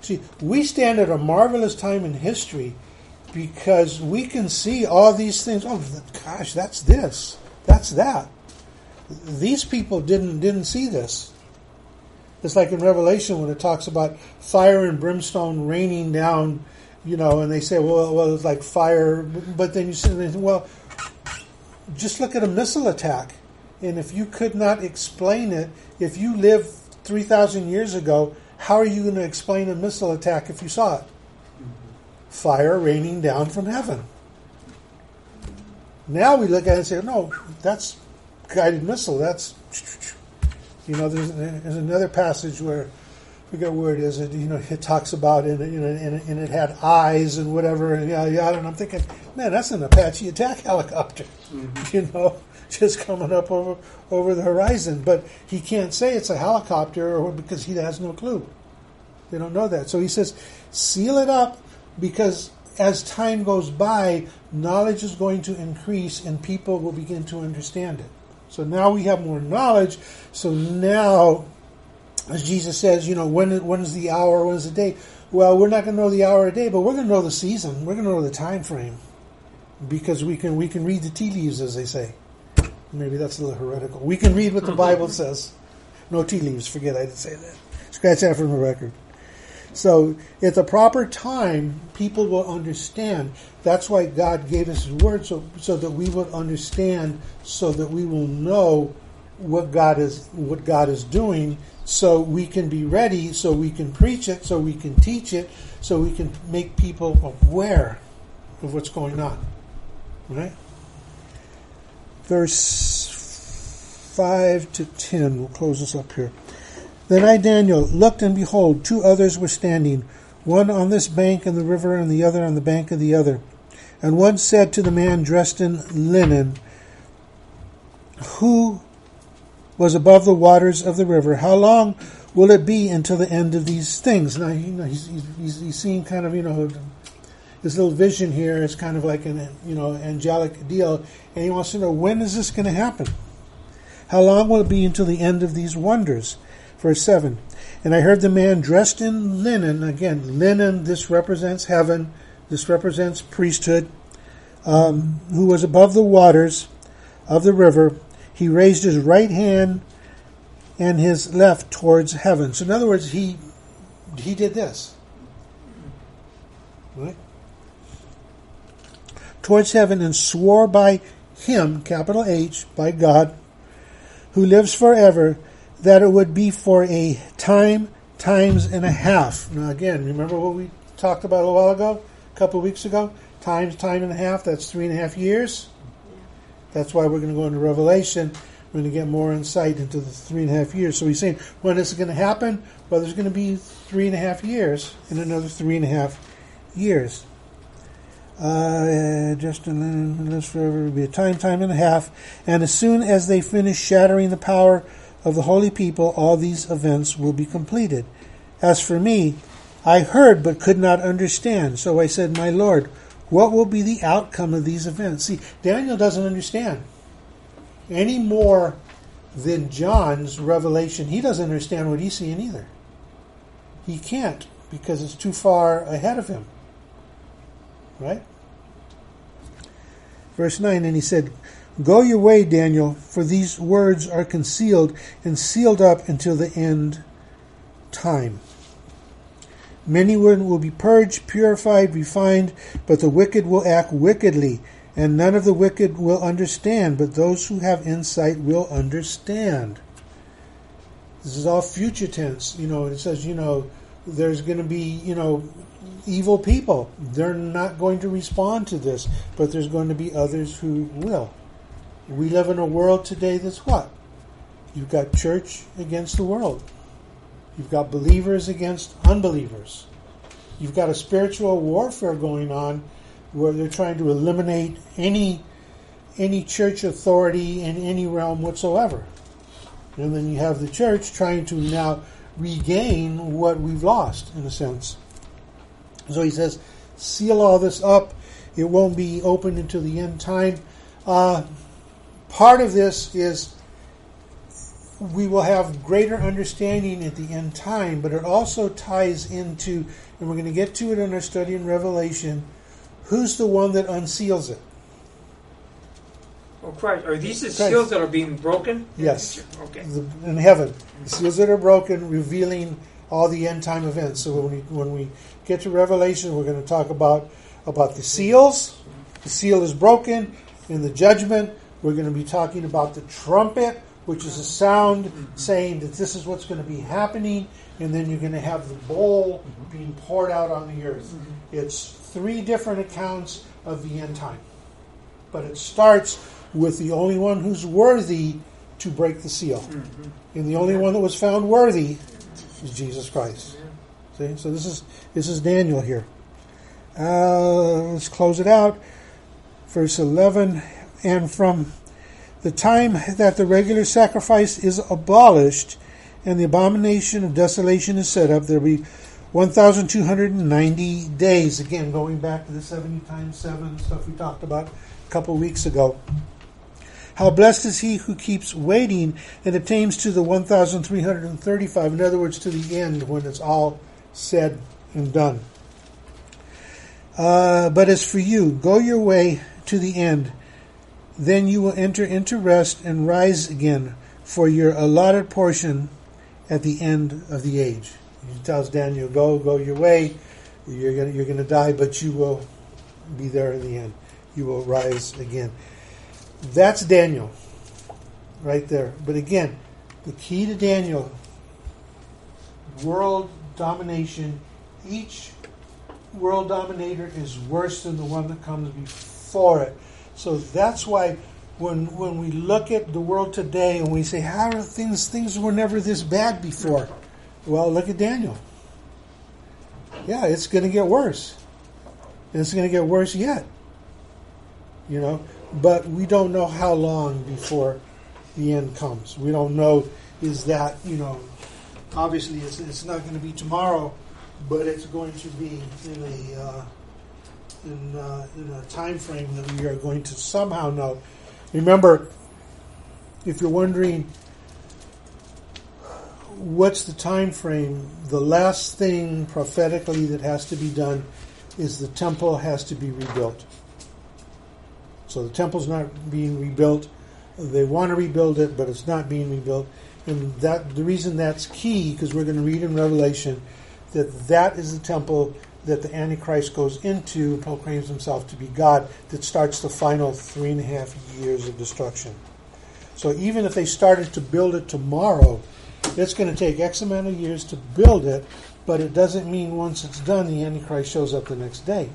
See, we stand at a marvelous time in history because we can see all these things. Oh, gosh, that's this. That's that. These people didn't didn't see this. It's like in Revelation when it talks about fire and brimstone raining down, you know, and they say, well, well it's like fire. But then you sit there and think, well, just look at a missile attack. And if you could not explain it, if you lived three thousand years ago, how are you going to explain a missile attack if you saw it? Fire raining down from heaven. Now we look at it and say, no, that's guided missile. That's, you know, there's, there's another passage where, I forget where it is, it, you know, it talks about it, you know, and, and it had eyes and whatever, and yada, yada, and I'm thinking, man, that's an Apache attack helicopter, mm-hmm. you know. Just coming up over over the horizon, but he can't say it's a helicopter or because he has no clue. They don't know that. So he says, seal it up because as time goes by, knowledge is going to increase and people will begin to understand it. So now we have more knowledge. So now, as Jesus says, you know, when when is the hour? When is the day? Well, we're not going to know the hour or day, but we're going to know the season. We're going to know the time frame because we can we can read the tea leaves, as they say. Maybe that's a little heretical. We can read what the Bible says. No tea leaves. Forget I didn't say that. Scratch that from the record. So at the proper time, people will understand. That's why God gave us His Word, so, so that we would understand, so that we will know what God is what God is doing, so we can be ready, so we can preach it, so we can teach it, so we can make people aware of what's going on. Right? Verse five to ten, we'll close this up here. Then I, Daniel, looked, and behold, two others were standing, one on this bank of the river, and the other on the bank of the other. And one said to the man dressed in linen, who was above the waters of the river, how long will it be until the end of these things? Now, you know, he's, he's, he's seeing kind of, you know, this little vision here is kind of like an, you know, angelic deal, and he wants to know, when is this going to happen? How long will it be until the end of these wonders? Verse seven, and I heard the man dressed in linen, again, linen, this represents heaven, this represents priesthood, um, who was above the waters of the river. He raised his right hand and his left towards heaven. So in other words, he he did this. Right? Towards heaven, and swore by him, capital H, by God, who lives forever, that it would be for a time, times and a half. Now again, remember what we talked about a while ago, a couple of weeks ago? Times, time and a half, that's three and a half years. That's why we're going to go into Revelation. We're going to get more insight into the three and a half years. So he's saying, when is it going to happen? Well, there's going to be three and a half years and another three and a half years. Uh, just a lives forever. It'll be a time, time and a half. And as soon as they finish shattering the power of the holy people, all these events will be completed. As for me, I heard but could not understand. So I said, my Lord, what will be the outcome of these events? See, Daniel doesn't understand any more than John's revelation. He doesn't understand what he's seeing either. He can't, because it's too far ahead of him. Right? Verse nine, and he said, go your way, Daniel, for these words are concealed and sealed up until the end time. Many will be purged, purified, refined, but the wicked will act wickedly, and none of the wicked will understand, but those who have insight will understand. This is all future tense, you know, it says, you know, there's going to be, you know, evil people. They're not going to respond to this, but there's going to be others who will. We live in a world today that's what? You've got church against the world. You've got believers against unbelievers. You've got a spiritual warfare going on where they're trying to eliminate any any church authority in any realm whatsoever. And then you have the church trying to now regain what we've lost, in a sense. So he says, seal all this up. It won't be opened until the end time. Uh, part of this is, we will have greater understanding at the end time, but it also ties into, and we're going to get to it in our study in Revelation, who's the one that unseals it? Well, Christ. Are these the Christ. seals that are being broken? Yes. Okay. In heaven. The seals that are broken, revealing all the end time events. So when we, when we get to Revelation, we're going to talk about, about the seals. The seal is broken. In the judgment, we're going to be talking about the trumpet, which is a sound saying that this is what's going to be happening, and then you're going to have the bowl being poured out on the earth. It's three different accounts of the end time. But it starts with the only one who's worthy to break the seal. And the only one that was found worthy is Jesus Christ. See? So this is this is Daniel here. Uh, let's close it out. Verse eleven, and from the time that the regular sacrifice is abolished and the abomination of desolation is set up, there will be one thousand two hundred ninety days. Again, going back to the seventy times seven stuff we talked about a couple weeks ago. How blessed is he who keeps waiting and attains to the one thousand three hundred thirty-five. In other words, to the end when it's all said and done. Uh, but as for you, go your way to the end. Then you will enter into rest and rise again for your allotted portion at the end of the age. He tells Daniel, go, go your way. You're going you're going to die, but you will be there in the end. You will rise again. That's Daniel right there. But again, the key to Daniel, world domination. Each world dominator is worse than the one that comes before it. So that's why when when we look at the world today and we say, how are things, things were never this bad before? Well, look at Daniel. Yeah, it's going to get worse. And it's going to get worse yet. You know, but we don't know how long before the end comes. We don't know, is that, you know, obviously it's, it's not going to be tomorrow, but it's going to be in a uh, in, uh, in a time frame that we are going to somehow know. Remember, if you're wondering what's the time frame, the last thing prophetically that has to be done is the temple has to be rebuilt. So the temple's not being rebuilt. They want to rebuild it, but it's not being rebuilt. And that the reason that's key, because we're going to read in Revelation that that is the temple that the Antichrist goes into and proclaims himself to be God, that starts the final three and a half years of destruction. So even if they started to build it tomorrow, it's going to take X amount of years to build it, but it doesn't mean once it's done, the Antichrist shows up the next day.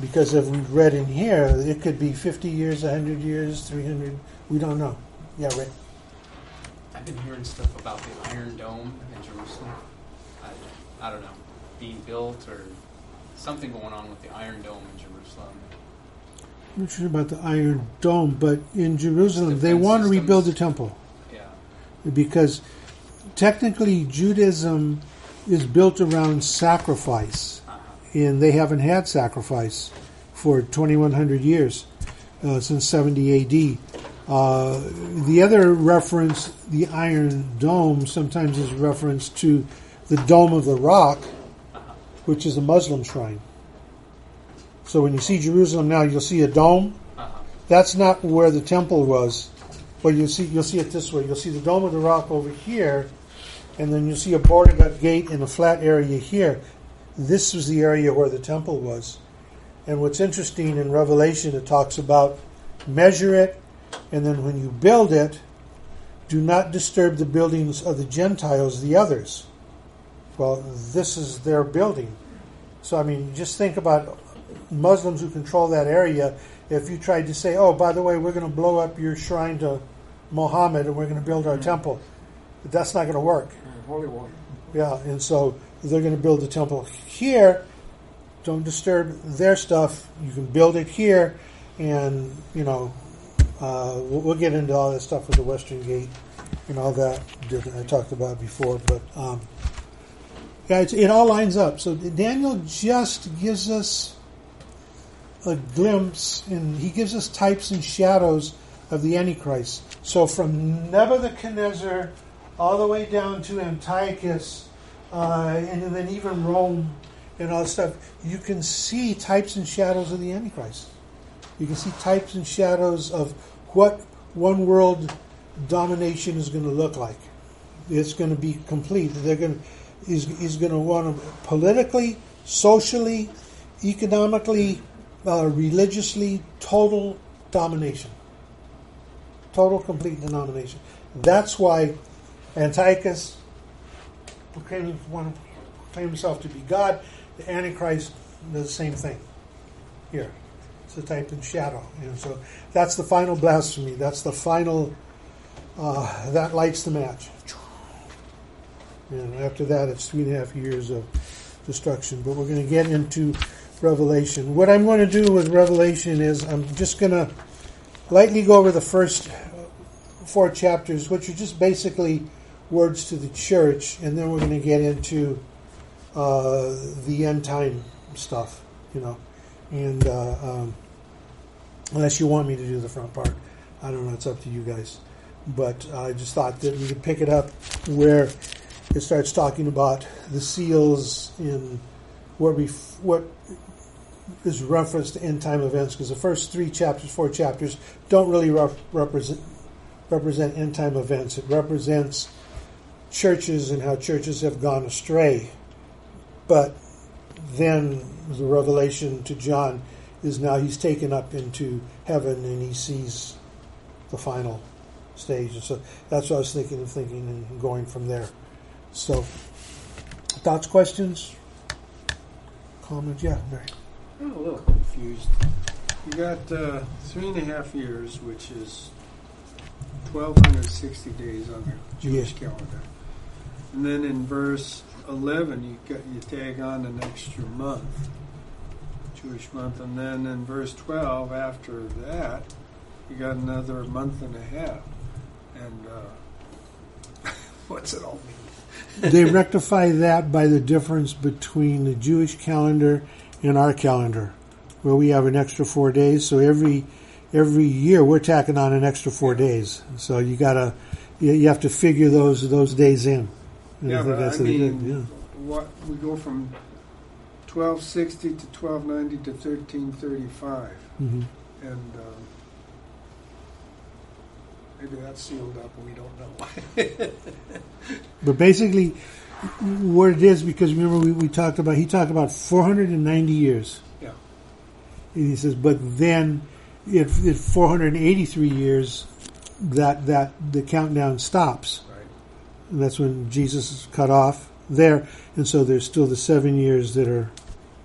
Because as we've read in here, it could be fifty years, one hundred years, three hundred, we don't know. Yeah, Ray? I've been hearing stuff about the Iron Dome in Jerusalem. I, I don't know, being built or something going on with the Iron Dome in Jerusalem. I'm not sure about the Iron Dome, but in Jerusalem, Defense they want systems. to rebuild the temple. Yeah. Because technically Judaism is built around sacrifice. And they haven't had sacrifice for twenty-one hundred years, uh, since seventy A D. Uh, the other reference, the Iron Dome, sometimes is reference to the Dome of the Rock, which is a Muslim shrine. So when you see Jerusalem now, you'll see a dome. That's not where the temple was. But you'll see, you'll see it this way. You'll see the Dome of the Rock over here, and then you'll see a boarded up gate in a flat area here. This was the area where the temple was. And what's interesting in Revelation, it talks about measure it, and then when you build it, do not disturb the buildings of the Gentiles, the others. Well, this is their building. So, I mean, just think about Muslims who control that area. If you tried to say, oh, by the way, we're going to blow up your shrine to Muhammad and we're going to build our mm-hmm. temple, but that's not going to work. Holy water. Yeah, and so they're going to build the temple here. Don't disturb their stuff. You can build it here. And, you know, uh, we'll, we'll get into all that stuff with the Western Gate and all that I talked about before. But, um, yeah, it's, it all lines up. So Daniel just gives us a glimpse, and he gives us types and shadows of the Antichrist. So from Nebuchadnezzar all the way down to Antiochus, Uh, and then even Rome and all that stuff, you can see types and shadows of the Antichrist. You can see types and shadows of what one world domination is going to look like. It's going to be complete. They're going to, he's, he's going to want to politically, socially, economically, uh, religiously, total domination. Total, complete domination. That's why Antiochus Proclaim, want to proclaim himself to be God. The Antichrist does the same thing. Here, it's a type and shadow. You know, so that's the final blasphemy. That's the final. Uh, that lights the match. And after that, it's three and a half years of destruction. But we're going to get into Revelation. What I'm going to do with Revelation is I'm just going to lightly go over the first four chapters, which are just basically words to the church, and then we're going to get into uh, the end time stuff, you know. And uh, um, unless you want me to do the front part, I don't know, it's up to you guys. But I just thought that we could pick it up where it starts talking about the seals and what we what is referenced to end time events, because the first three chapters, four chapters, don't really rep- represent represent end time events. It represents churches and how churches have gone astray But then the revelation to John is now he's taken up into heaven and he sees the final stage. And so that's what I was thinking of thinking and going from there. So, thoughts, questions, comments? Yeah, Mary. I'm a little confused. You got uh, three and a half years, which is twelve sixty days on the Jewish yeah. calendar. And then in verse eleven, you got you tag on an extra month, Jewish month. And then in verse twelve, after that, you got another month and a half. And uh, what's it all mean? They rectify that by the difference between the Jewish calendar and our calendar, where we have an extra four days. So every every year we're tacking on an extra four days. So you gotta you have to figure those those days in. And yeah, I think but that's I mean, yeah. what we go from twelve sixty to twelve ninety to thirteen thirty five, mm-hmm. and um, maybe that's sealed up and we don't know. But basically, what it is, because remember we, we talked about he talked about four hundred and ninety years. Yeah, and he says, but then at four hundred and eighty three years, that that the countdown stops. Right. And that's when Jesus is cut off there, and so there's still the seven years that are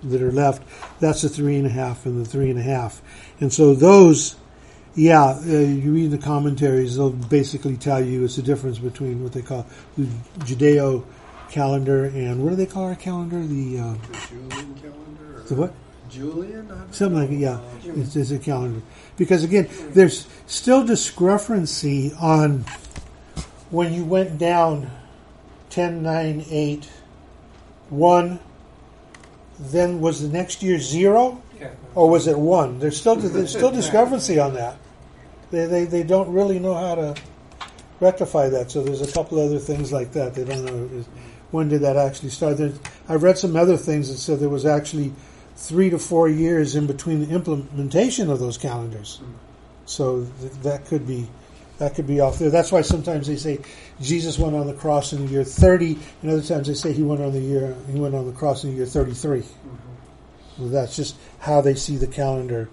that are left. That's the three and a half and the three and a half, and so those, yeah, uh, you read the commentaries; they'll basically tell you it's the difference between what they call the Judeo calendar and what do they call our calendar? The, uh, the Julian calendar. The what? Julian. Something know. like it. Yeah, Julian. It's, it's a calendar because again, there's still discrepancy on. When you went down ten, nine, eight, one, then was the next year zero? Yeah. Or was it one? There's still there's still discrepancy on that. They, they they don't really know how to rectify that. So there's a couple other things like that. They don't know when did that actually start. There's, I've read some other things that said there was actually three to four years in between the implementation of those calendars. So th- that could be... That could be off there. That's why sometimes they say Jesus went on the cross in the year thirty, and other times they say he went on the year he went on the cross in the year thirty-three. Mm-hmm. So that's just how they see the calendar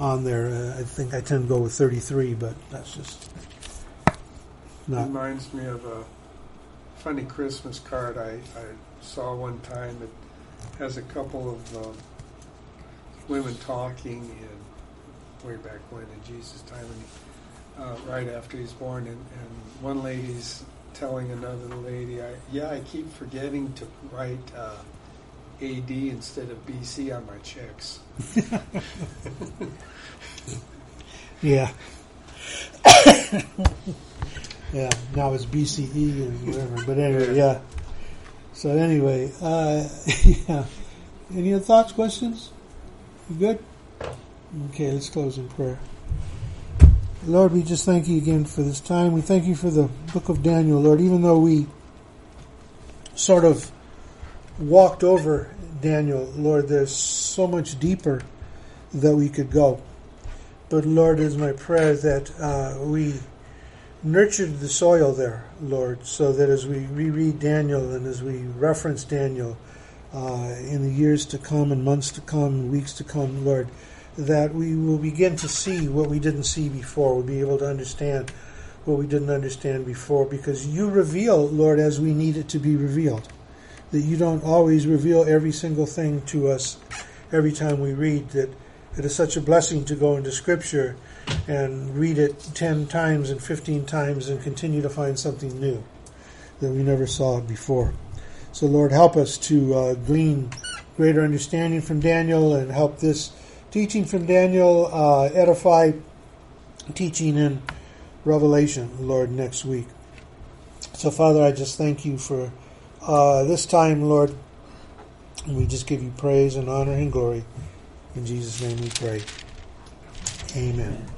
on there. Uh, I think I tend to go with thirty-three, but that's just not. Reminds me of a funny Christmas card I, I saw one time. It has a couple of um, women talking, and way back when in Jesus' time. And Uh, right after he's born, and, and one lady's telling another lady, I, yeah, I keep forgetting to write uh, A D instead of B C on my checks. Yeah. Yeah, now it's B C E and whatever, but anyway, yeah. So anyway, uh, yeah. Any other thoughts, questions? You good? Okay, let's close in prayer. Lord, we just thank you again for this time. We thank you for the book of Daniel, Lord, even though we sort of walked over Daniel, Lord, there's so much deeper that we could go. But Lord, it is my prayer that uh, we nurtured the soil there, Lord, so that as we reread Daniel and as we reference Daniel uh, in the years to come and months to come, weeks to come, Lord, that we will begin to see what we didn't see before. We'll be able to understand what we didn't understand before, because you reveal, Lord, as we need it to be revealed, that you don't always reveal every single thing to us every time we read, that it is such a blessing to go into Scripture and read it ten times and fifteen times and continue to find something new that we never saw before. So, Lord, help us to uh, glean greater understanding from Daniel, and help this teaching from Daniel, uh, edify teaching in Revelation, Lord, next week. So, Father, I just thank you for uh, this time, Lord. We just give you praise and honor and glory. In Jesus' name we pray. Amen. Amen.